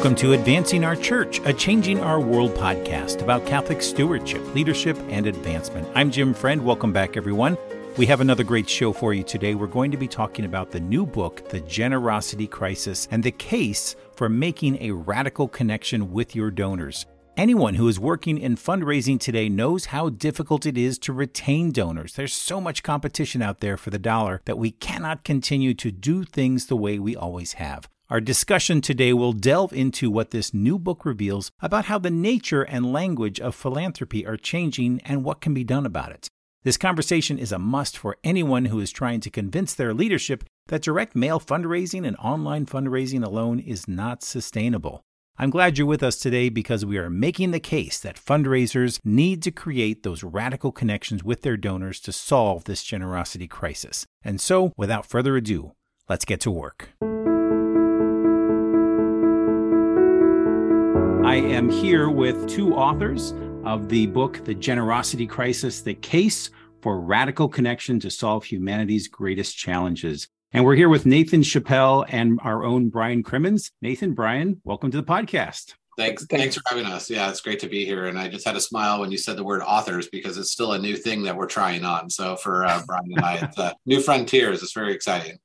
Welcome to Advancing Our Church, a Changing Our World podcast about Catholic stewardship, leadership, and advancement. I'm Jim Friend. Welcome back, everyone. We have another great show for you today. We're going to be talking about the new book, The Generosity Crisis, and the case for making a radical connection with your donors. Anyone who is working in fundraising today knows how difficult it is to retain donors. There's so much competition out there for the dollar that we cannot continue to do things the way we always have. Our discussion today will delve into what this new book reveals about how the nature and language of philanthropy are changing and what can be done about it. This conversation is a must for anyone who is trying to convince their leadership that direct mail fundraising and online fundraising alone is not sustainable. I'm glad you're with us today because we are making the case that fundraisers need to create those radical connections with their donors to solve this generosity crisis. And so, without further ado, let's get to work. I am here with two authors of the book, The Generosity Crisis, The Case for Radical Connection to Solve Humanity's Greatest Challenges. And we're here with Nathan Chappell and our own Brian Crimmins. Nathan, Brian, welcome to the podcast. Thanks for having us. Yeah, it's great to be here. And I just had a smile when you said the word authors because it's still a new thing that we're trying on. So for Brian and I, it's new frontiers. It's very exciting.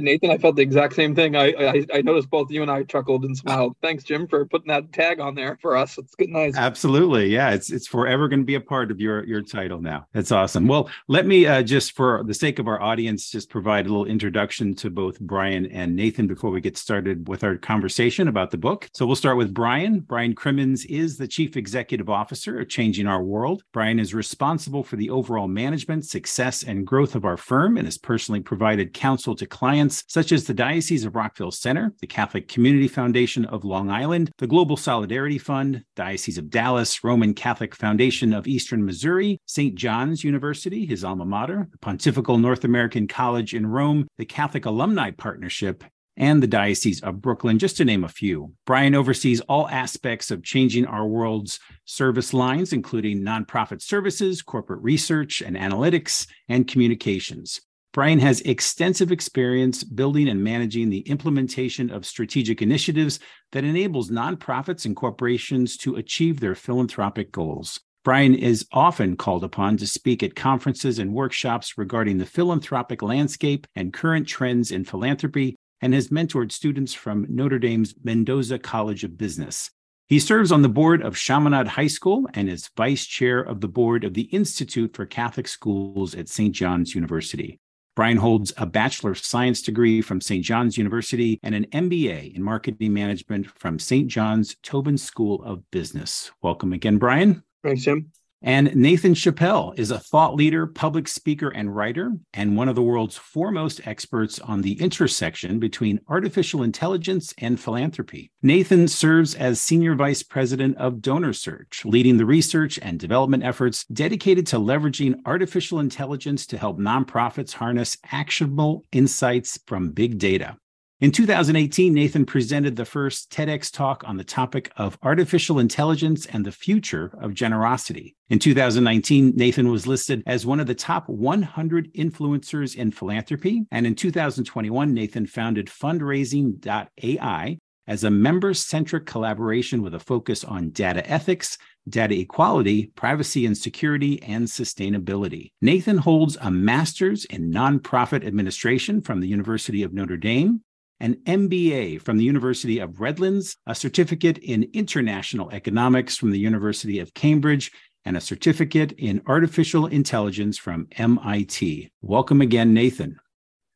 Nathan, I felt the exact same thing. I noticed both you and I chuckled and smiled. Thanks, Jim, for putting that tag on there for us. It's good, nice. Absolutely. Yeah, it's forever going to be a part of your title now. That's awesome. Well, let me just for the sake of our audience, just provide a little introduction to both Brian and Nathan before we get started with our conversation about the book. So we'll start with Brian. Brian Crimmins is the Chief Executive Officer of Changing Our World. Brian is responsible for the overall management, success, and growth of our firm and has personally provided counsel to clients such as the Diocese of Rockville Center, the Catholic Community Foundation of Long Island, the Global Solidarity Fund, Diocese of Dallas, Roman Catholic Foundation of Eastern Missouri, St. John's University, his alma mater, the Pontifical North American College in Rome, the Catholic Alumni Partnership, and the Diocese of Brooklyn, just to name a few. Brian oversees all aspects of Changing Our World's service lines, including nonprofit services, corporate research and analytics, and communications. Brian has extensive experience building and managing the implementation of strategic initiatives that enables nonprofits and corporations to achieve their philanthropic goals. Brian is often called upon to speak at conferences and workshops regarding the philanthropic landscape and current trends in philanthropy, and has mentored students from Notre Dame's Mendoza College of Business. He serves on the board of Chaminade High School and is vice chair of the board of the Institute for Catholic Schools at St. John's University. Brian holds a Bachelor of Science degree from St. John's University and an MBA in Marketing Management from St. John's Tobin School of Business. Welcome again, Brian. Thanks, Jim. And Nathan Chappell is a thought leader, public speaker, and writer, and one of the world's foremost experts on the intersection between artificial intelligence and philanthropy. Nathan serves as Senior Vice President of DonorSearch, leading the research and development efforts dedicated to leveraging artificial intelligence to help nonprofits harness actionable insights from big data. In 2018, Nathan presented the first TEDx talk on the topic of artificial intelligence and the future of generosity. In 2019, Nathan was listed as one of the top 100 influencers in philanthropy. And in 2021, Nathan founded Fundraising.ai as a member-centric collaboration with a focus on data ethics, data equality, privacy and security, and sustainability. Nathan holds a master's in nonprofit administration from the University of Notre Dame, an MBA from the University of Redlands, a certificate in international economics from the University of Cambridge, and a certificate in artificial intelligence from MIT. Welcome again, Nathan.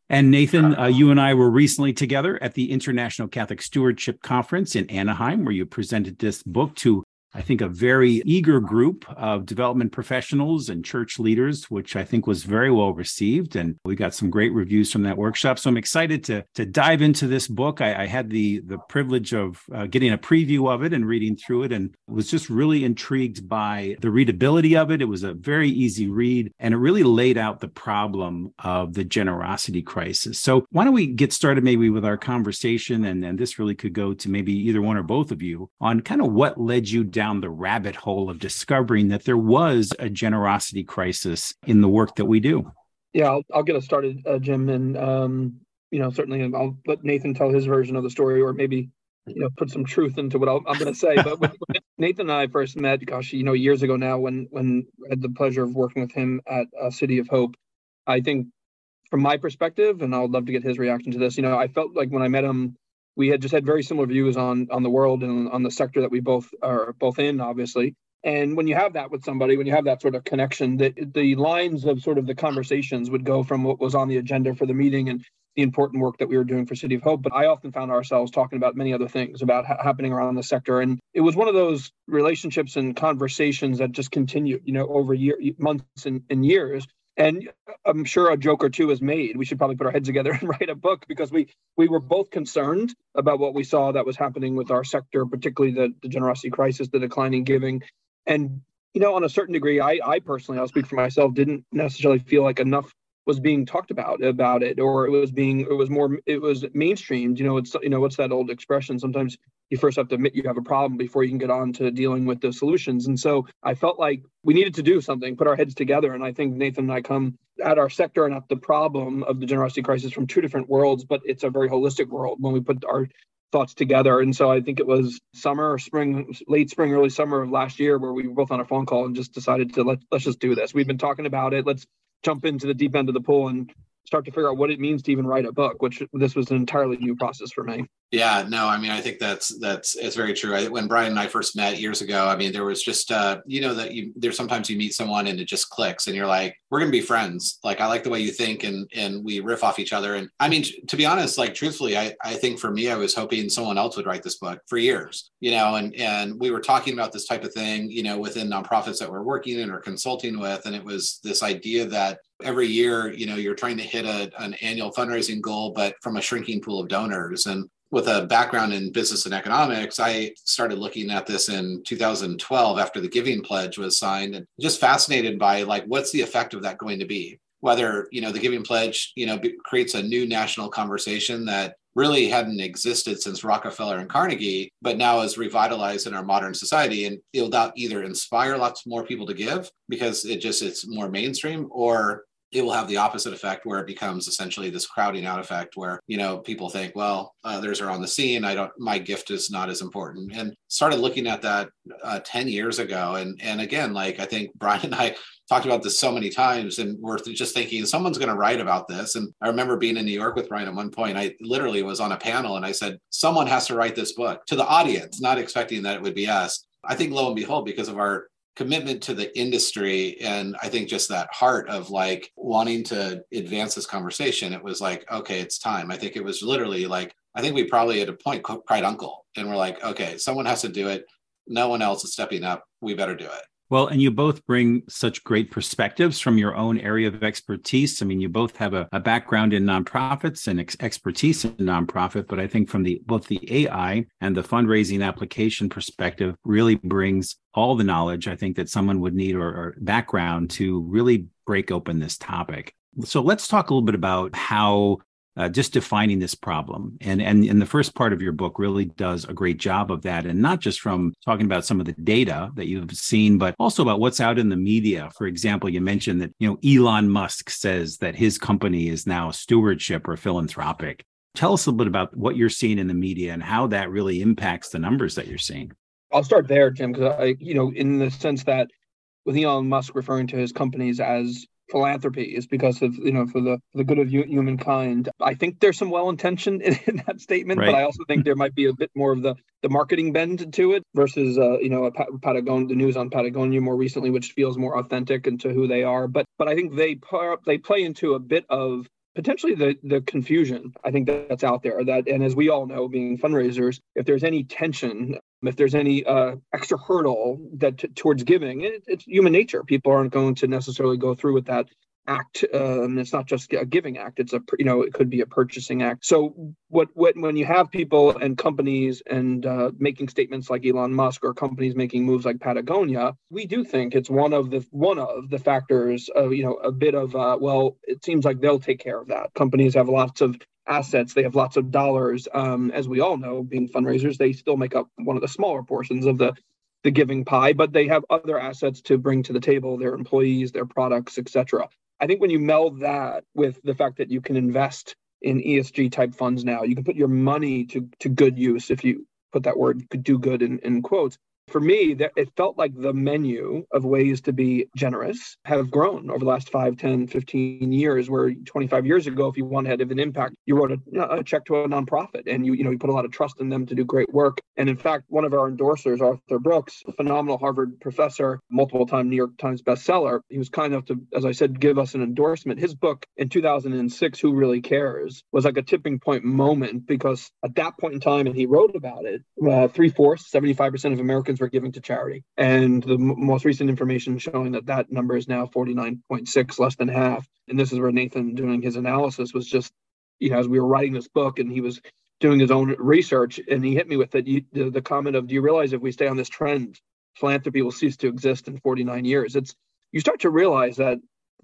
And Nathan, you and I were recently together at the International Catholic Stewardship Conference in Anaheim, where you presented this book to, I think, a very eager group of development professionals and church leaders, which I think was very well received. And we got some great reviews from that workshop. So I'm excited to dive into this book. I had the privilege of getting a preview of it and reading through it, and was just really intrigued by the readability of it. It was a very easy read, and it really laid out the problem of the generosity crisis. So why don't we get started maybe with our conversation, and this really could go to maybe either one or both of you, on kind of what led you down the rabbit hole of discovering that there was a generosity crisis in the work that we do. Yeah, I'll get us started, Jim, and certainly I'll let Nathan tell his version of the story, or maybe put some truth into what I'm going to say. But when Nathan and I first met, gosh, years ago now, when I had the pleasure of working with him at City of Hope, I think from my perspective, and I would love to get his reaction to this, I felt like when I met him, we had just had very similar views on the world and on the sector that we both are in, obviously. And when you have that with somebody, when you have that sort of connection, the lines of sort of the conversations would go from what was on the agenda for the meeting and the important work that we were doing for City of Hope. But I often found ourselves talking about many other things about happening around the sector. And it was one of those relationships and conversations that just continued, over months and years. And I'm sure a joke or two is made. We should probably put our heads together and write a book, because we were both concerned about what we saw that was happening with our sector, particularly the generosity crisis, the declining giving. And, on a certain degree, I personally, I'll speak for myself, didn't necessarily feel like enough was being talked about it, or it was mainstreamed. It's, what's that old expression? Sometimes you first have to admit you have a problem before you can get on to dealing with the solutions. And so I felt like we needed to do something, put our heads together. And I think Nathan and I come at our sector and at the problem of the generosity crisis from two different worlds, but it's a very holistic world when we put our thoughts together. And so I think it was late spring, early summer of last year, where we were both on a phone call and just decided to let's just do this. We've been talking about it. Let's jump into the deep end of the pool and start to figure out what it means to even write a book, which this was an entirely new process for me. Yeah, no, I mean, I think that's it's very true. When Brian and I first met years ago, I mean, there was just, there's sometimes you meet someone and it just clicks and you're like, we're going to be friends. Like, I like the way you think and we riff off each other. And I mean, to be honest, like, truthfully, I think for me, I was hoping someone else would write this book for years, and we were talking about this type of thing, within nonprofits that we're working in or consulting with. And it was this idea that every year, you're trying to hit an annual fundraising goal, but from a shrinking pool of donors. And with a background in business and economics, I started looking at this in 2012 after the Giving Pledge was signed, and just fascinated by what's the effect of that going to be? Whether, the Giving Pledge, creates a new national conversation that really hadn't existed since Rockefeller and Carnegie, but now is revitalized in our modern society. And it'll either inspire lots more people to give because it's more mainstream, or it will have the opposite effect where it becomes essentially this crowding out effect where, people think, well, others are on the scene. My gift is not as important. And started looking at that 10 years ago. And again, I think Brian and I talked about this so many times, and we're just thinking someone's going to write about this. And I remember being in New York with Brian at one point. I literally was on a panel and I said, someone has to write this book to the audience, not expecting that it would be us. I think lo and behold, because of our commitment to the industry, and I think just that heart of wanting to advance this conversation, it was okay, it's time. I think it was literally I think we probably at a point cried uncle, and we're okay, someone has to do it. No one else is stepping up. We better do it. Well, and you both bring such great perspectives from your own area of expertise. I mean, you both have a background in nonprofits and expertise in nonprofit, but I think from both the AI and the fundraising application perspective really brings all the knowledge I think that someone would need or background to really break open this topic. So let's talk a little bit about how just defining this problem. And the first part of your book really does a great job of that. And not just from talking about some of the data that you've seen, but also about what's out in the media. For example, you mentioned that, Elon Musk says that his company is now stewardship or philanthropic. Tell us a little bit about what you're seeing in the media and how that really impacts the numbers that you're seeing. I'll start there, Jim, because in the sense that with Elon Musk referring to his companies as philanthropy is because of, for the good of humankind. I think there's some well-intentioned in that statement, right. But I also think there might be a bit more of the marketing bend to it versus, Patagonia, the news on Patagonia more recently, which feels more authentic into who they are. But I think they play into a bit of potentially the confusion, I think that's out there. And as we all know, being fundraisers, if there's any tension, if there's any extra hurdle that towards giving, it's human nature. People aren't going to necessarily go through with that act. It's not just a giving act. It's it could be a purchasing act. So when you have people and companies and making statements like Elon Musk or companies making moves like Patagonia, we do think it's one of the factors of, a bit of, it seems like they'll take care of that. Companies have lots of assets. They have lots of dollars. As we all know, being fundraisers, they still make up one of the smaller portions of the giving pie, but they have other assets to bring to the table, their employees, their products, et cetera. I think when you meld that with the fact that you can invest in ESG type funds now, you can put your money to good use if you put that word do good in quotes. For me, it felt like the menu of ways to be generous have grown over the last 5, 10, 15 years, where 25 years ago, if you wanted to have an impact, you wrote a check to a nonprofit and you put a lot of trust in them to do great work. And in fact, one of our endorsers, Arthur Brooks, a phenomenal Harvard professor, multiple-time New York Times bestseller, he was kind enough to, as I said, give us an endorsement. His book in 2006, Who Really Cares, was like a tipping point moment because at that point in time, and he wrote about it, 75% of Americans were giving to charity. And the most recent information showing that number is now 49.6, less than half. And this is where Nathan doing his analysis was just, as we were writing this book and he was doing his own research and he hit me with it, the comment of, do you realize if we stay on this trend, philanthropy will cease to exist in 49 years? You start to realize that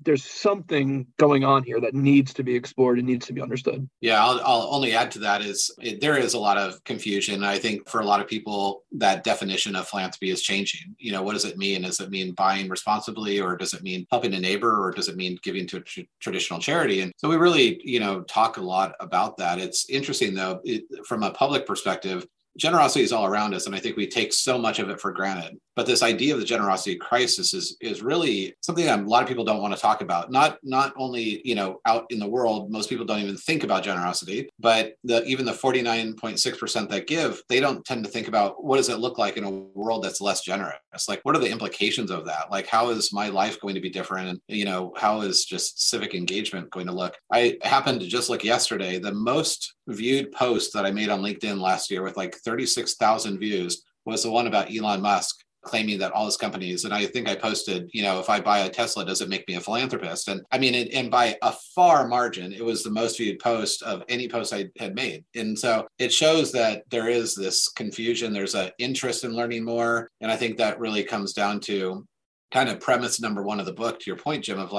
there's something going on here that needs to be explored and needs to be understood. Yeah, I'll only add to that is there is a lot of confusion. I think for a lot of people, that definition of philanthropy is changing. What does it mean? Does it mean buying responsibly, or does it mean helping a neighbor, or does it mean giving to a traditional charity? And so we really, talk a lot about that. It's interesting though, from a public perspective, generosity is all around us, and I think we take so much of it for granted. But this idea of the generosity crisis is really something that a lot of people don't want to talk about. Not only, out in the world, most people don't even think about generosity, but even the 49.6% that give, they don't tend to think about what does it look like in a world that's less generous? Like, what are the implications of that? Like, how is my life going to be different? And, how is just civic engagement going to look? I happened to just look yesterday, the most viewed post that I made on LinkedIn last year with 36,000 views was the one about Elon Musk claiming that all his companies, and I think I posted, if I buy a Tesla, does it make me a philanthropist? And I mean, and by a far margin, it was the most viewed post of any post I had made. And so it shows that there is this confusion. There's an interest in learning more. And I think that really comes down to kind of premise number one of the book, to your point, Jim, of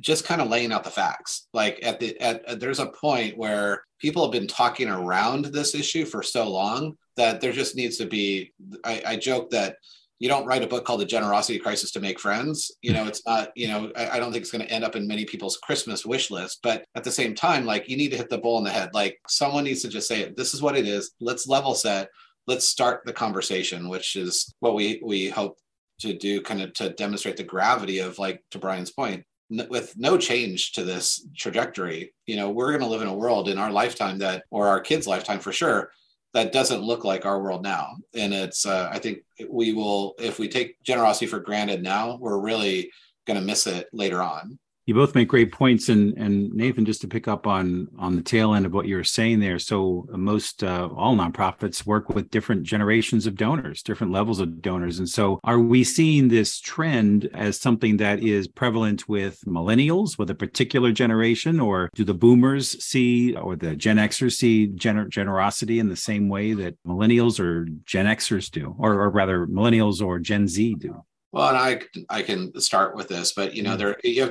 just kind of laying out the facts. There's a point where people have been talking around this issue for so long that there just needs to be, I joke that you don't write a book called The Generosity Crisis to make friends. It's not, I don't think it's going to end up in many people's Christmas wish list, but at the same time, you need to hit the bull in the head. Someone needs to just say, this is what it is. Let's level set. Let's start the conversation, which is what we hope to do, kind of to demonstrate the gravity of, to Brian's point, with no change to this trajectory, we're going to live in a world in our lifetime that, or our kids' lifetime for sure, that doesn't look like our world now. And it's, I think we will, if we take generosity for granted now, we're really going to miss it later on. You both make great points. And Nathan, just to pick up on the tail end of what you were saying there. So most all nonprofits work with different generations of donors, different levels of donors. And so are we seeing this trend as something that is prevalent with millennials, with a particular generation, or do the boomers see, or the Gen Xers see generosity in the same way that millennials or Gen Xers do, or rather millennials or Gen Z do? Well, and I can start with this, but you have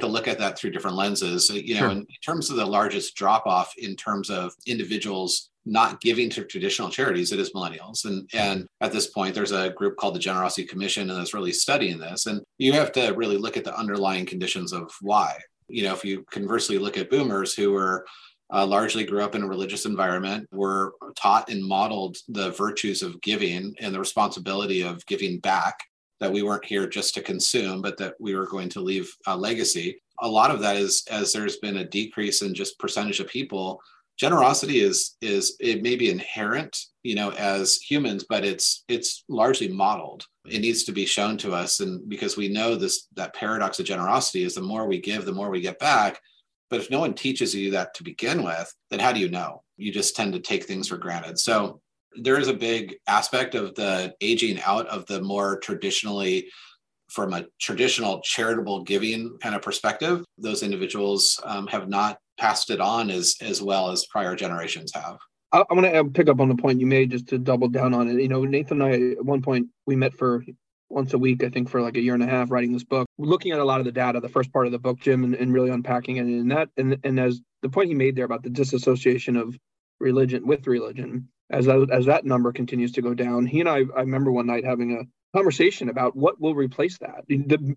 to look at that through different lenses. Sure. In terms of the largest drop off in terms of individuals not giving to traditional charities, it is millennials. And at this point, there's a group called the Generosity Commission, and that's really studying this. And you have to really look at the underlying conditions of why. If you conversely look at boomers who were largely grew up in a religious environment, were taught and modeled the virtues of giving and the responsibility of giving back, that we weren't here just to consume, but that we were going to leave a legacy. A lot of that is, as there's been a decrease in just percentage of people, generosity is it may be inherent, as humans, but it's largely modeled. It needs to be shown to us. And because we know that paradox of generosity is the more we give, the more we get back. But if no one teaches you that to begin with, then how do you know? You just tend to take things for granted. So there is a big aspect of the aging out of the more traditionally, from a traditional charitable giving kind of perspective, those individuals have not passed it on as well as prior generations have. I want to pick up on the point you made just to double down on it. Nathan and I, at one point, we met for once a week, I think for a year and a half, writing this book, looking at a lot of the data, the first part of the book, Jim, and really unpacking it. And as the point he made there about the disassociation of religion with religion, as that number continues to go down, he and I remember one night having a conversation about what will replace that.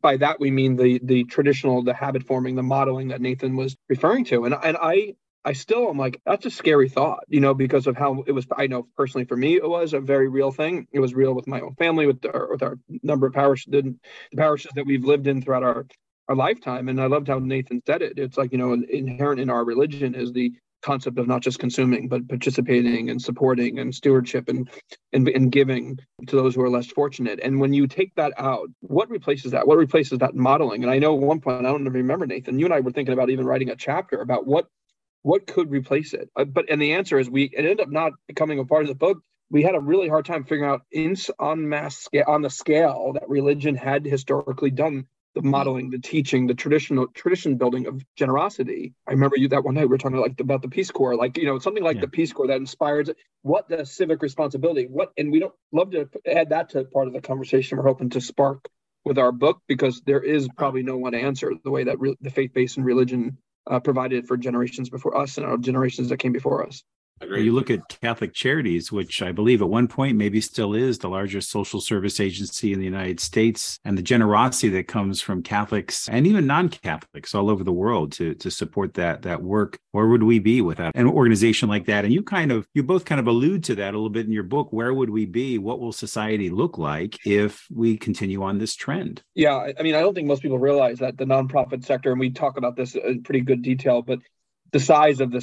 By that, we mean the traditional, the habit forming, the modeling that Nathan was referring to. And I I still am like, that's a scary thought, you know, because of how it was. I know personally for me, it was a very real thing. It was real with my own family, with our number of parishes, the parishes that we've lived in throughout our lifetime. And I loved how Nathan said it. It's like, you know, inherent in our religion is the concept of not just consuming, but participating and supporting and stewardship and giving to those who are less fortunate. And when you take that out, what replaces that? What replaces that modeling? And I know at one point, I don't remember, Nathan, you and I were thinking about even writing a chapter about what could replace it. And the answer is it ended up not becoming a part of the book. We had a really hard time figuring out on the scale that religion had historically done the modeling, the teaching, the tradition building of generosity. I remember you that one night we were talking about the Peace Corps, something like the Peace Corps that inspires what the civic responsibility. And we don't love to add that to part of the conversation we're hoping to spark with our book, because there is probably no one answer the way that the faith-based and religion provided for generations before us and our generations that came before us. You look at Catholic Charities, which I believe at one point maybe still is the largest social service agency in the United States, and the generosity that comes from Catholics and even non-Catholics all over the world to support that work. Where would we be without an organization like that? And you both kind of allude to that a little bit in your book. Where would we be? What will society look like if we continue on this trend? Yeah, I mean, I don't think most people realize that the nonprofit sector, and we talk about this in pretty good detail, but the size of the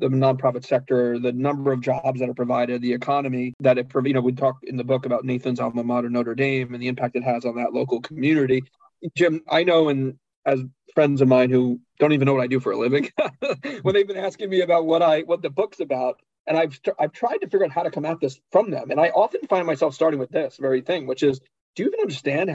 nonprofit sector, the number of jobs that are provided, the economy that it, we talk in the book about Nathan's alma mater, Notre Dame, and the impact it has on that local community. Jim, I know, and as friends of mine who don't even know what I do for a living, when they've been asking me about what the book's about, and I've tried to figure out how to come at this from them, and I often find myself starting with this very thing, which is, do you even understand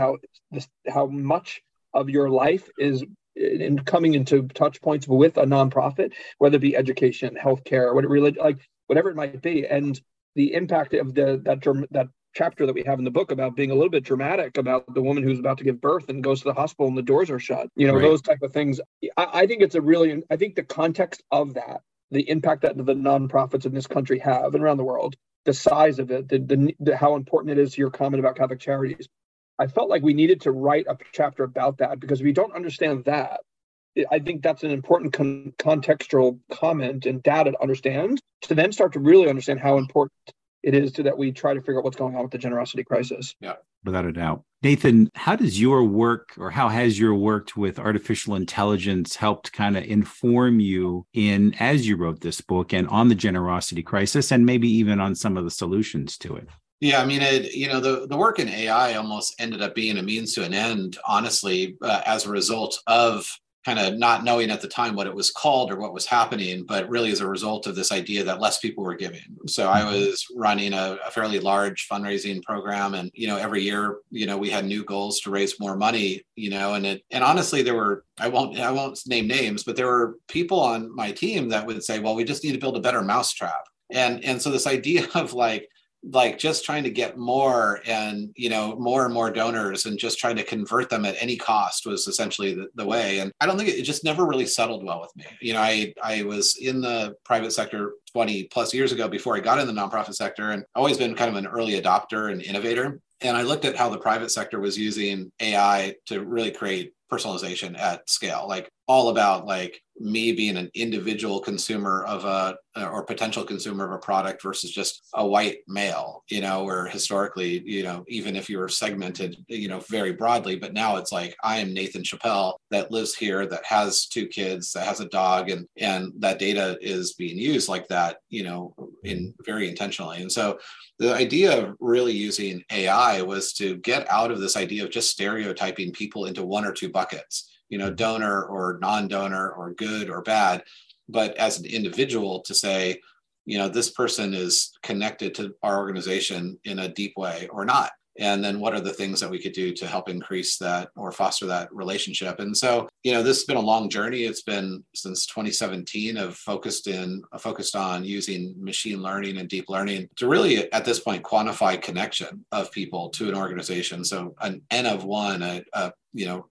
how much of your life is and coming into touch points with a nonprofit, whether it be education, healthcare, whatever it might be, and the impact of that chapter that we have in the book about being a little bit dramatic about the woman who's about to give birth and goes to the hospital and the doors are shut. Those type of things. I think the context of that, the impact that the nonprofits in this country have and around the world, the size of it, the how important it is to your comment about Catholic Charities. I felt like we needed to write a chapter about that, because if you don't understand that, I think that's an important contextual comment and data to understand, to then start to really understand how important it is that we try to figure out what's going on with the generosity crisis. Yeah, without a doubt. Nathan, how has your work with artificial intelligence helped kind of inform you as you wrote this book and on the generosity crisis and maybe even on some of the solutions to it? Yeah, I mean, the work in AI almost ended up being a means to an end, honestly, as a result of kind of not knowing at the time what it was called or what was happening, but really as a result of this idea that less people were giving. So I was running a fairly large fundraising program, and, every year, we had new goals to raise more money, and honestly, there were, I won't name names, but there were people on my team that would say, well, we just need to build a better mousetrap. And so this idea of like just trying to get more and, more and more donors and just trying to convert them at any cost was essentially the way. And I don't think it just never really settled well with me. I was in the private sector 20 plus years ago before I got in the nonprofit sector, and always been kind of an early adopter and innovator. And I looked at how the private sector was using AI to really create personalization at scale, all about me being an individual consumer of or potential consumer of a product versus just a white male, where historically, even if you were segmented, very broadly, but now it's I am Nathan Chappell that lives here, that has 2 kids, that has a dog, and that data is being used like that, in very intentionally. And so the idea of really using AI was to get out of this idea of just stereotyping people into one or two buckets, donor or non-donor or good or bad, but as an individual to say, this person is connected to our organization in a deep way or not. And then what are the things that we could do to help increase that or foster that relationship? And so, this has been a long journey. It's been since 2017 of focused on using machine learning and deep learning to really, at this point, quantify connection of people to an organization. So an N of one,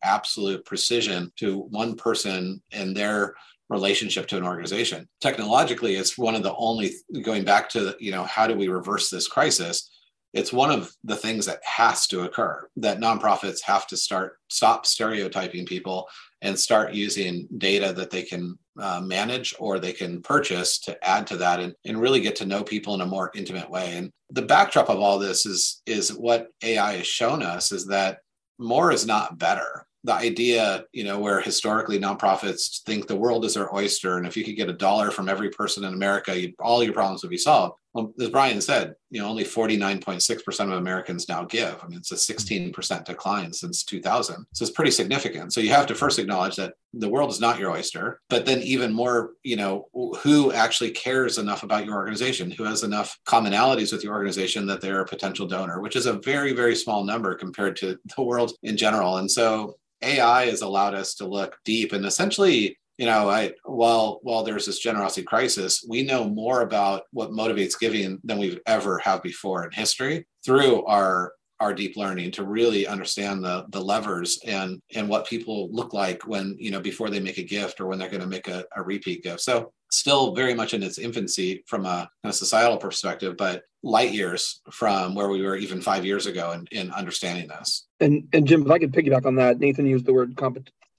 absolute precision to one person and their relationship to an organization. Technologically, it's one of the only, going back to, how do we reverse this crisis? It's one of the things that has to occur, that nonprofits have to stop stereotyping people and start using data that they can manage or they can purchase to add to that and really get to know people in a more intimate way. And the backdrop of all this is what AI has shown us is that more is not better. The idea, you know, where historically nonprofits think the world is their oyster, and if you could get $1 from every person in America, all your problems would be solved. Well, as Brian said, you know, only 49.6% of Americans now give. I mean, it's a 16% decline since 2000. So it's pretty significant. So you have to first acknowledge that the world is not your oyster, but then even more, you know, who actually cares enough about your organization, who has enough commonalities with your organization that they're a potential donor, which is a very, very small number compared to the world in general. And so AI has allowed us to look deep and essentially, you know, while there's this generosity crisis, we know more about what motivates giving than we've ever have before in history through our deep learning to really understand the levers and what people look like when, you know, before they make a gift or when they're going to make a repeat gift. So still very much in its infancy from a kind of societal perspective, but light years from where we were even 5 years ago in understanding this. And Jim, if I could piggyback on that, Nathan used the word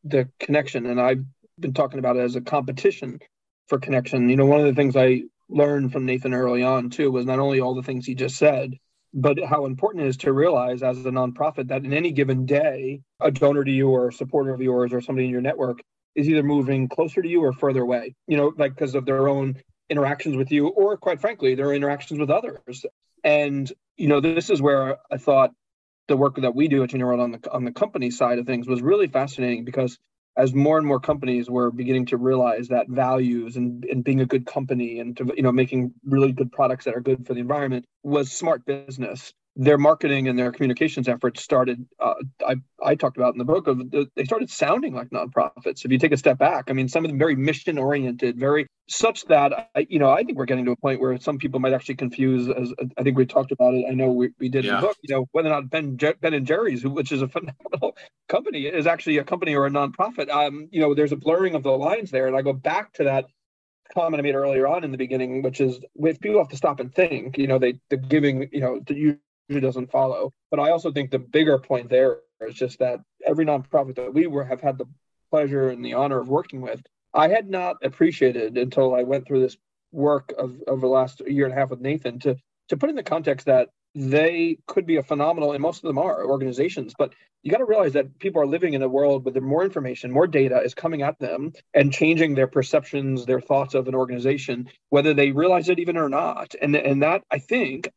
the connection, and I've been talking about it as a competition for connection. You know, one of the things I learned from Nathan early on too was not only all the things he just said, but how important it is to realize as a nonprofit that in any given day, a donor to you or a supporter of yours or somebody in your network is either moving closer to you or further away, you know, like because of their own interactions with you or, quite frankly, their interactions with others. And, you know, this is where I thought the work that we do at Changing Our World on the company side of things was really fascinating, because as more and more companies were beginning to realize that values and being a good company and, to, you know, making really good products that are good for the environment was smart business, their marketing and their communications efforts started, I talked about in the book, they started sounding like nonprofits. If you take a step back, I mean, some of them very mission-oriented, very such that, you know, I think we're getting to a point where some people might actually confuse, as I think we talked about it, I know we did in the book, you know, whether or not Ben & Jerry's, which is a phenomenal company, is actually a company or a nonprofit. You know, there's a blurring of the lines there. And I go back to that comment I made earlier on in the beginning, which is, if people have to stop and think, you know, the giving, you know, doesn't follow. But I also think the bigger point there is just that every nonprofit that we have had the pleasure and the honor of working with, I had not appreciated until I went through this work over the last year and a half with Nathan to put in the context that they could be a phenomenal, and most of them are organizations, but you got to realize that people are living in a world where more information, more data is coming at them and changing their perceptions, their thoughts of an organization, whether they realize it even or not. And that I think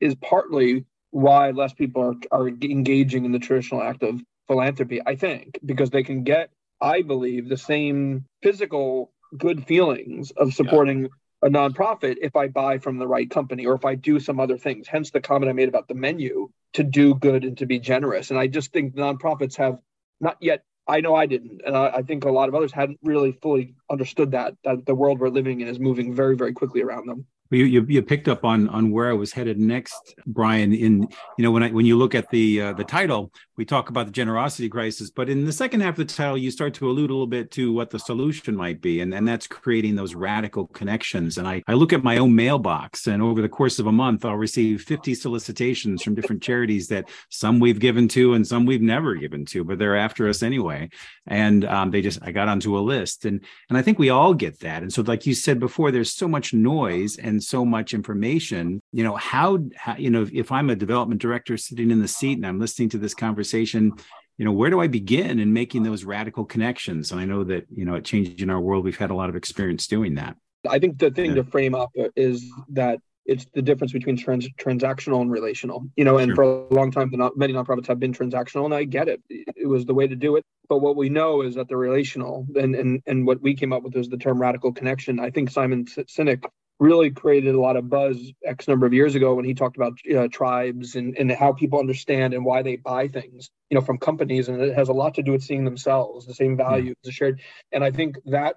is partly why less people are engaging in the traditional act of philanthropy, I think, because they can get, I believe, the same physical good feelings of supporting a nonprofit if I buy from the right company or if I do some other things. Hence the comment I made about the menu, to do good and to be generous. And I just think nonprofits have not yet, I know I didn't, and I think a lot of others hadn't really fully understood that the world we're living in is moving very, very quickly around them. You picked up on where I was headed next, Brian. In, you know, when you look at the title, we talk about the generosity crisis, but in the second half of the title, you start to allude a little bit to what the solution might be, and that's creating those radical connections. And I look at my own mailbox, and over the course of a month, I'll receive 50 solicitations from different charities that some we've given to and some we've never given to, but they're after us anyway. And I got onto a list, and I think we all get that. And so, like you said before, there's so much noise and so much information. You know, how, you know, if I'm a development director sitting in the seat and I'm listening to this conversation, you know, where do I begin in making those radical connections? And I know that, you know, at Changing Our World, we've had a lot of experience doing that. I think the thing to frame up is that it's the difference between transactional and relational, you know, and for a long time, many nonprofits have been transactional, and I get it. It was the way to do it. But what we know is that the relational and what we came up with is the term radical connection. I think Simon Sinek really created a lot of buzz X number of years ago when he talked about tribes and how people understand and why they buy things, you know, from companies. And it has a lot to do with seeing themselves, the same values, the shared. And I think that,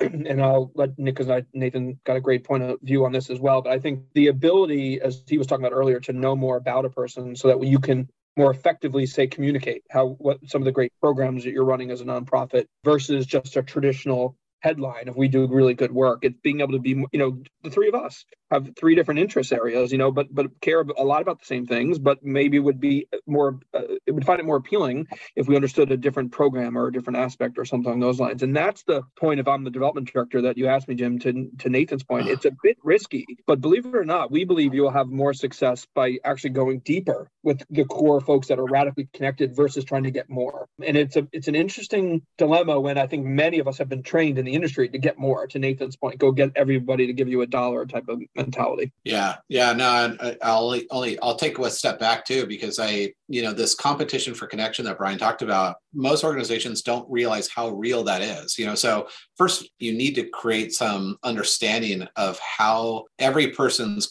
and I'll let Nick, because Nathan got a great point of view on this as well. But I think the ability, as he was talking about earlier, to know more about a person so that you can more effectively, say, communicate what some of the great programs that you're running as a nonprofit versus just a traditional headline if we do really good work. It's being able to be, you know, the three of us have three different interest areas, you know, but care a lot about the same things, but maybe would be more, it would find it more appealing if we understood a different program or a different aspect or something along those lines. And that's the point if I'm the development director that you asked me, Jim, to Nathan's point, it's a bit risky, but believe it or not, we believe you'll have more success by actually going deeper with the core folks that are radically connected versus trying to get more. And it's an interesting dilemma when I think many of us have been trained in the industry to get more, to Nathan's point, go get everybody to give you $1 type of mentality. Yeah. No, I'll take a step back too, because this competition for connection that Brian talked about, most organizations don't realize how real that is, you know? So first you need to create some understanding of how every person's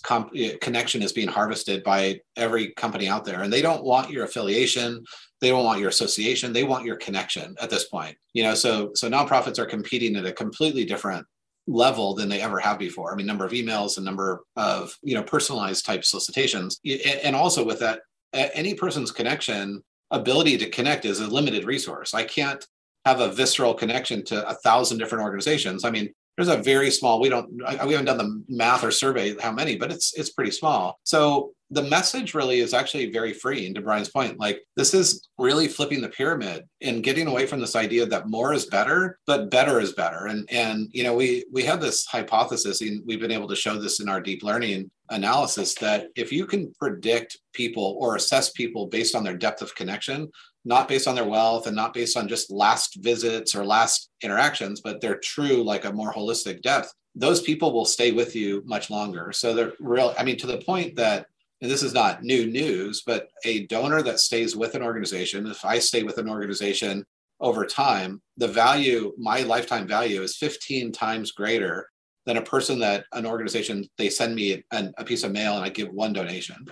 connection is being harvested by every company out there. And they don't want your affiliation. They don't want your association. They want your connection at this point, you know? So nonprofits are competing at a completely different level than they ever have before. I mean, number of emails and number of, personalized type solicitations. And also with that, any person's connection, ability to connect is a limited resource. I can't have a visceral connection to 1,000 different organizations. I mean, there's a very small, we haven't done the math or survey how many, but it's pretty small. So the message really is actually very freeing, to Brian's point. Like, this is really flipping the pyramid and getting away from this idea that more is better, but better is better. And we have this hypothesis, and we've been able to show this in our deep learning analysis, that if you can predict people or assess people based on their depth of connection, not based on their wealth and not based on just last visits or last interactions, but their true, like a more holistic depth, those people will stay with you much longer. So they're real, to the point that, and this is not new news, but a donor that stays with an organization, if I stay with an organization over time, the value, my lifetime value is 15 times greater than a person that an organization, they send me a piece of mail and I give one donation.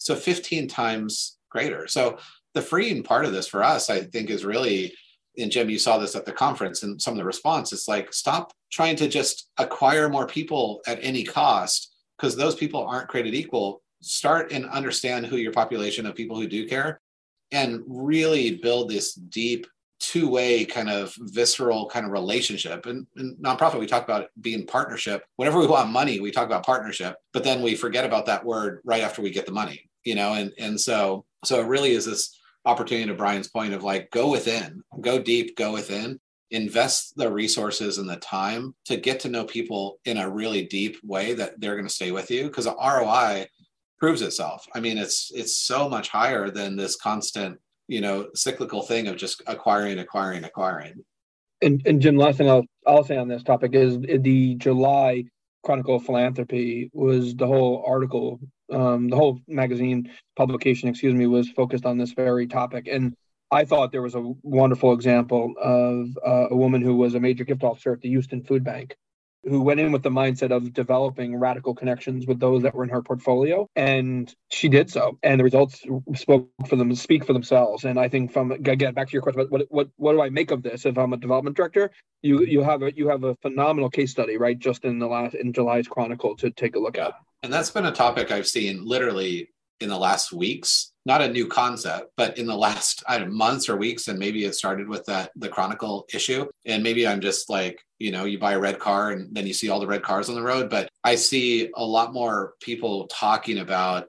So 15 times greater. So the freeing part of this for us, I think, is really, and Jim, you saw this at the conference and some of the response, it's like, stop trying to just acquire more people at any cost, because those people aren't created equal. Start and understand who your population of people who do care, and really build this deep two-way kind of visceral kind of relationship. And in nonprofit, we talk about it being partnership. Whenever we want money, we talk about partnership, but then we forget about that word right after we get the money, and so it really is this opportunity, to Brian's point, of like, go within, go deep, go within, invest the resources and the time to get to know people in a really deep way that they're going to stay with you, because the ROI proves itself. It's so much higher than this constant, cyclical thing of just acquiring. And Jim, last thing I'll say on this topic is the July Chronicle of Philanthropy was the whole article, the whole magazine publication, was focused on this very topic. And I thought there was a wonderful example of a woman who was a major gift officer at the Houston Food Bank, who went in with the mindset of developing radical connections with those that were in her portfolio. And she did so. And the results speak for themselves. And I think, from, again, back to your question about what do I make of this if I'm a development director, you have a phenomenal case study, right? Just in July's Chronicle to take a look at. And that's been a topic I've seen literally in the last weeks, not a new concept, but in the last months or weeks. And maybe it started with the Chronicle issue. And maybe I'm just like, you buy a red car and then you see all the red cars on the road. But I see a lot more people talking about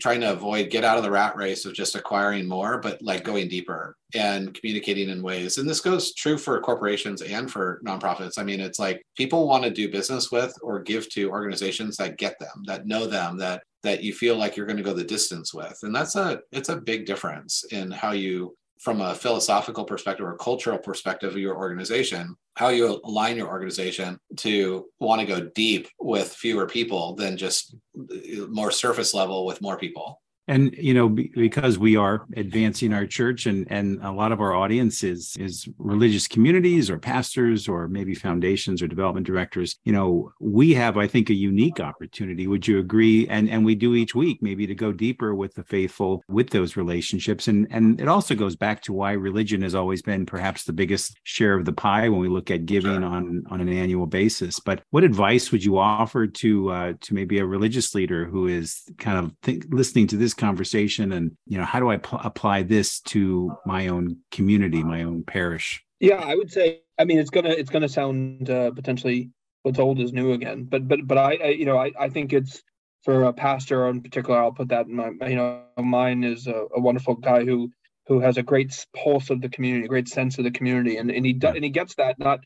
trying to avoid, get out of the rat race of just acquiring more, but like going deeper and communicating in ways. And this goes true for corporations and for nonprofits. It's like people want to do business with or give to organizations that get them, that know them, that you feel like you're going to go the distance with. And it's a big difference in how you, from a philosophical perspective or cultural perspective of your organization, how you align your organization to want to go deep with fewer people than just more surface level with more people. And, because we are advancing our church and a lot of our audience is religious communities or pastors or maybe foundations or development directors, we have, I think, a unique opportunity. Would you agree? And we do each week maybe to go deeper with the faithful, with those relationships. And it also goes back to why religion has always been perhaps the biggest share of the pie when we look at giving on an annual basis. But what advice would you offer to maybe a religious leader who is kind of listening to this conversation and how do I apply this to my own community, my own parish? Yeah, I would say I mean, it's gonna sound potentially what's old is new again, but I think it's for a pastor in particular. I'll put that in my mine is a wonderful guy who has a great pulse of the community, a great sense of the community, and he gets that not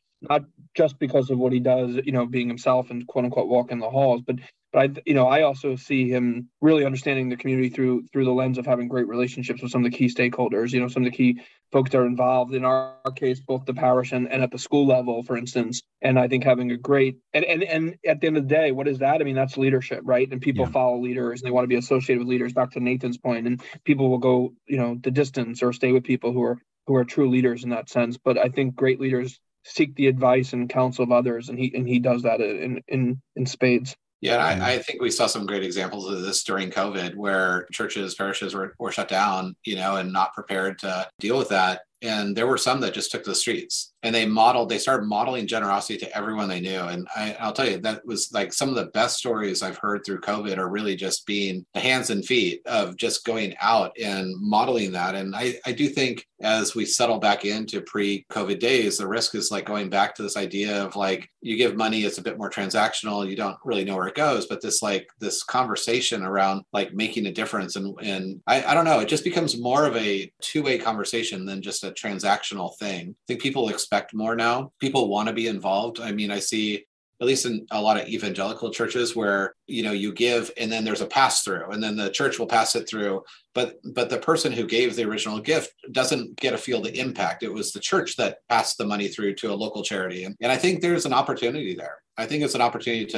just because of what he does, being himself and quote unquote walking the halls, but I also see him really understanding the community through the lens of having great relationships with some of the key stakeholders, some of the key folks that are involved, in our case, both the parish and at the school level, for instance. And I think having a great, and at the end of the day, what is that? I mean, that's leadership, right? And people follow leaders and they want to be associated with leaders, back to Nathan's point. And people will go, the distance or stay with people who are true leaders in that sense. But I think great leaders seek the advice and counsel of others. And he does that in spades. Yeah, I think we saw some great examples of this during COVID, where churches, parishes were shut down, and not prepared to deal with that. And there were some that just took to the streets, and they started modeling generosity to everyone they knew. And I'll tell you, that was like some of the best stories I've heard through COVID are really just being the hands and feet of just going out and modeling that. And I do think as we settle back into pre-COVID days, the risk is like going back to this idea of like, you give money, it's a bit more transactional. You don't really know where it goes, but this conversation around like making a difference. And I don't know, it just becomes more of a two-way conversation than just a transactional thing. I think people expect more now. People want to be involved. I mean, I see, at least in a lot of evangelical churches, where, you give and then there's a pass through and then the church will pass it through. But the person who gave the original gift doesn't get to feel the impact. It was the church that passed the money through to a local charity. And I think there's an opportunity there. I think it's an opportunity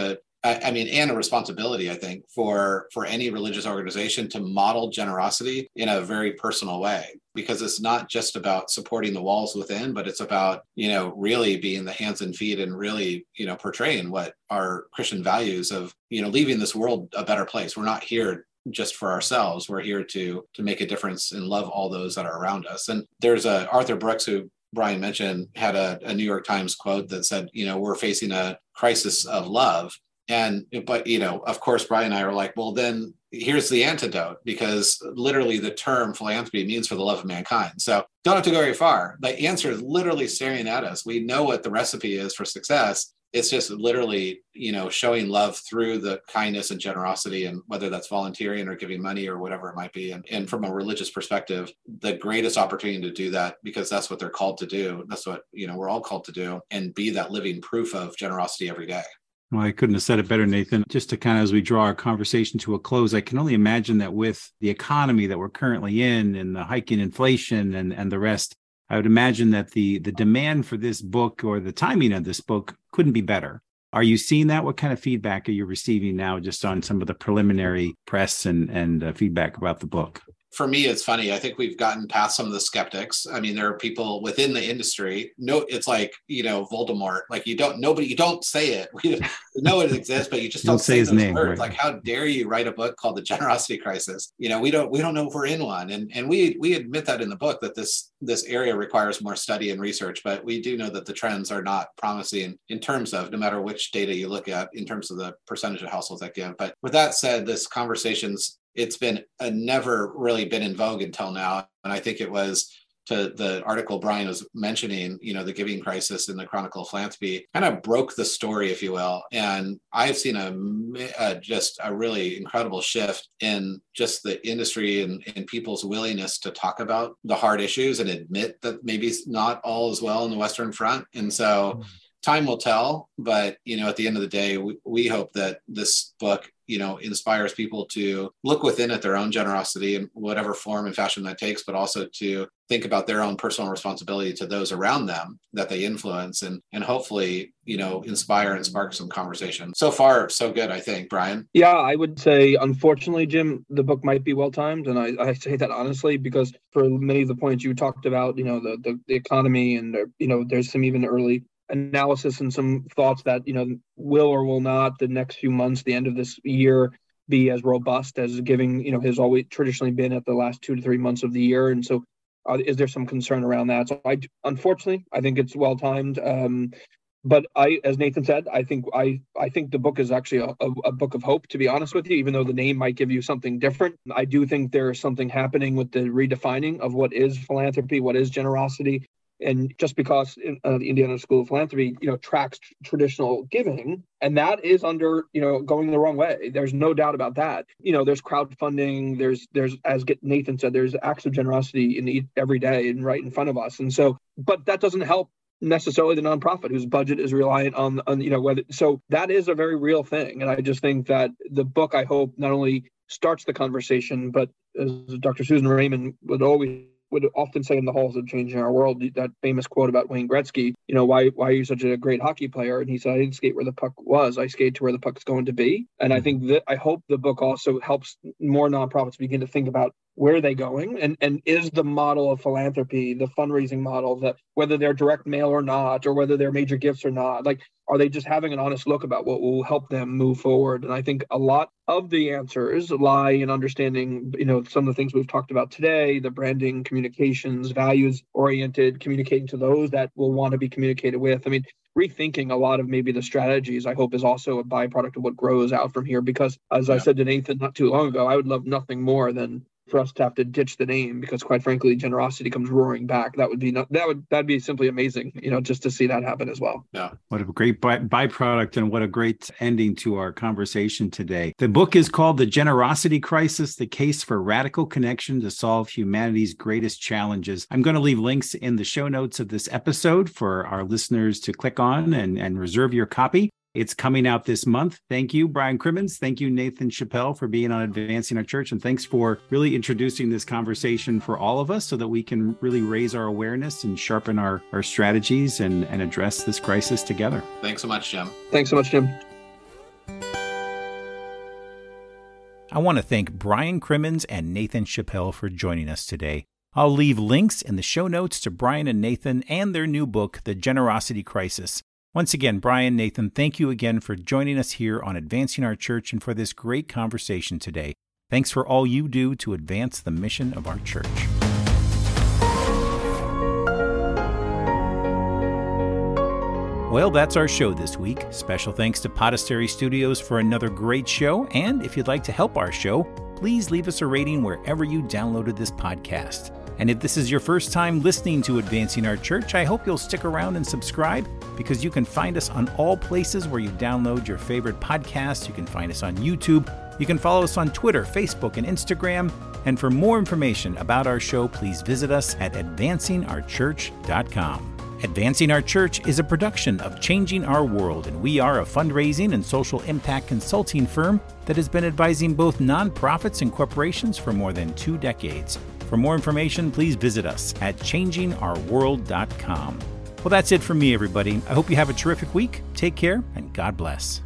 and a responsibility, I think, for any religious organization to model generosity in a very personal way, because it's not just about supporting the walls within, but it's about, really being the hands and feet and really, portraying what our Christian values of, leaving this world a better place. We're not here just for ourselves. We're here to make a difference and love all those that are around us. And there's Arthur Brooks, who Brian mentioned, had a New York Times quote that said, we're facing a crisis of love. But of course, Brian and I were like, well, then here's the antidote, because literally the term philanthropy means for the love of mankind. So don't have to go very far. The answer is literally staring at us. We know what the recipe is for success. It's just literally, showing love through the kindness and generosity, and whether that's volunteering or giving money or whatever it might be. And from a religious perspective, the greatest opportunity to do that, because that's what they're called to do. That's what, we're all called to do, and be that living proof of generosity every day. Well, I couldn't have said it better, Nathan. Just to kind of, as we draw our conversation to a close, I can only imagine that with the economy that we're currently in, and the hike in inflation and the rest, I would imagine that the demand for this book, or the timing of this book, couldn't be better. Are you seeing that? What kind of feedback are you receiving now, just on some of the preliminary press and feedback about the book? For me, it's funny. I think we've gotten past some of the skeptics. I mean, there are people within the industry. No, it's like, Voldemort. Like, you don't say it. We know it exists, but you just don't say his name. Words. Right. Like, how dare you write a book called The Generosity Crisis? We don't know if we're in one. And we admit that in the book, that this area requires more study and research, but we do know that the trends are not promising in terms of, no matter which data you look at, in terms of the percentage of households that give. But with that said, this conversation's, it's been never really been in vogue until now. And I think it was to the article Brian was mentioning, the giving crisis in the Chronicle of Philanthropy kind of broke the story, if you will. And I've seen a really incredible shift in just the industry and people's willingness to talk about the hard issues and admit that maybe not all is well in the Western Front. And so time will tell, but, at the end of the day, we hope that this book, inspires people to look within at their own generosity in whatever form and fashion that takes, but also to think about their own personal responsibility to those around them that they influence, and hopefully, inspire and spark some conversation. So far, so good, I think, Brian. Yeah, I would say, unfortunately, Jim, the book might be well-timed. And I say that honestly, because for many of the points you talked about, the economy, and, there's some even early analysis and some thoughts that, will or will not the next few months, the end of this year, be as robust as giving, has always traditionally been at the last 2 to 3 months of the year. And so is there some concern around that? So unfortunately, I think it's well-timed. But as Nathan said, I think the book is actually a book of hope, to be honest with you, even though the name might give you something different. I do think there is something happening with the redefining of what is philanthropy, what is generosity. And just because the Indiana School of Philanthropy, tracks traditional giving, and that is under, going the wrong way. There's no doubt about that. There's crowdfunding. There's as Nathan said, there's acts of generosity every day and right in front of us. And so, but that doesn't help necessarily the nonprofit whose budget is reliant on whether. So that is a very real thing. And I just think that the book, I hope, not only starts the conversation, but as Dr. Susan Raymond would often say in the halls of Changing Our World, that famous quote about Wayne Gretzky, why are you such a great hockey player? And he said, I didn't skate where the puck was. I skate to where the puck's going to be. And I think that, I hope the book also helps more nonprofits begin to think about where are they going, and is the model of philanthropy, the fundraising model, that whether they're direct mail or not, or whether they're major gifts or not, are they just having an honest look about what will help them move forward? And I think a lot of the answers lie in understanding, some of the things we've talked about today, the branding, communications, values-oriented, communicating to those that will want to be communicated with. I mean, rethinking a lot of maybe the strategies, I hope, is also a byproduct of what grows out from here. Because as I said to Nathan not too long ago, I would love nothing more than for us to have to ditch the name, because quite frankly, generosity comes roaring back. That'd be simply amazing, just to see that happen as well. Yeah. What a great byproduct and what a great ending to our conversation today. The book is called The Generosity Crisis, The Case for Radical Connection to Solve Humanity's Greatest Challenges. I'm going to leave links in the show notes of this episode for our listeners to click on and reserve your copy. It's coming out this month. Thank you, Brian Crimmins. Thank you, Nathan Chappell, for being on Advancing Our Church. And thanks for really introducing this conversation for all of us so that we can really raise our awareness and sharpen our strategies and address this crisis together. Thanks so much, Jim. Thanks so much, Jim. I want to thank Brian Crimmins and Nathan Chappell for joining us today. I'll leave links in the show notes to Brian and Nathan and their new book, The Generosity Crisis. Once again, Brian, Nathan, thank you again for joining us here on Advancing Our Church and for this great conversation today. Thanks for all you do to advance the mission of our church. Well, that's our show this week. Special thanks to Podastery Studios for another great show. And if you'd like to help our show, please leave us a rating wherever you downloaded this podcast. And if this is your first time listening to Advancing Our Church, I hope you'll stick around and subscribe, because you can find us on all places where you download your favorite podcasts. You can find us on YouTube. You can follow us on Twitter, Facebook, and Instagram. And for more information about our show, please visit us at advancingourchurch.com. Advancing Our Church is a production of Changing Our World, and we are a fundraising and social impact consulting firm that has been advising both nonprofits and corporations for more than 2 decades. For more information, please visit us at changingourworld.com. Well, that's it from me, everybody. I hope you have a terrific week. Take care, and God bless.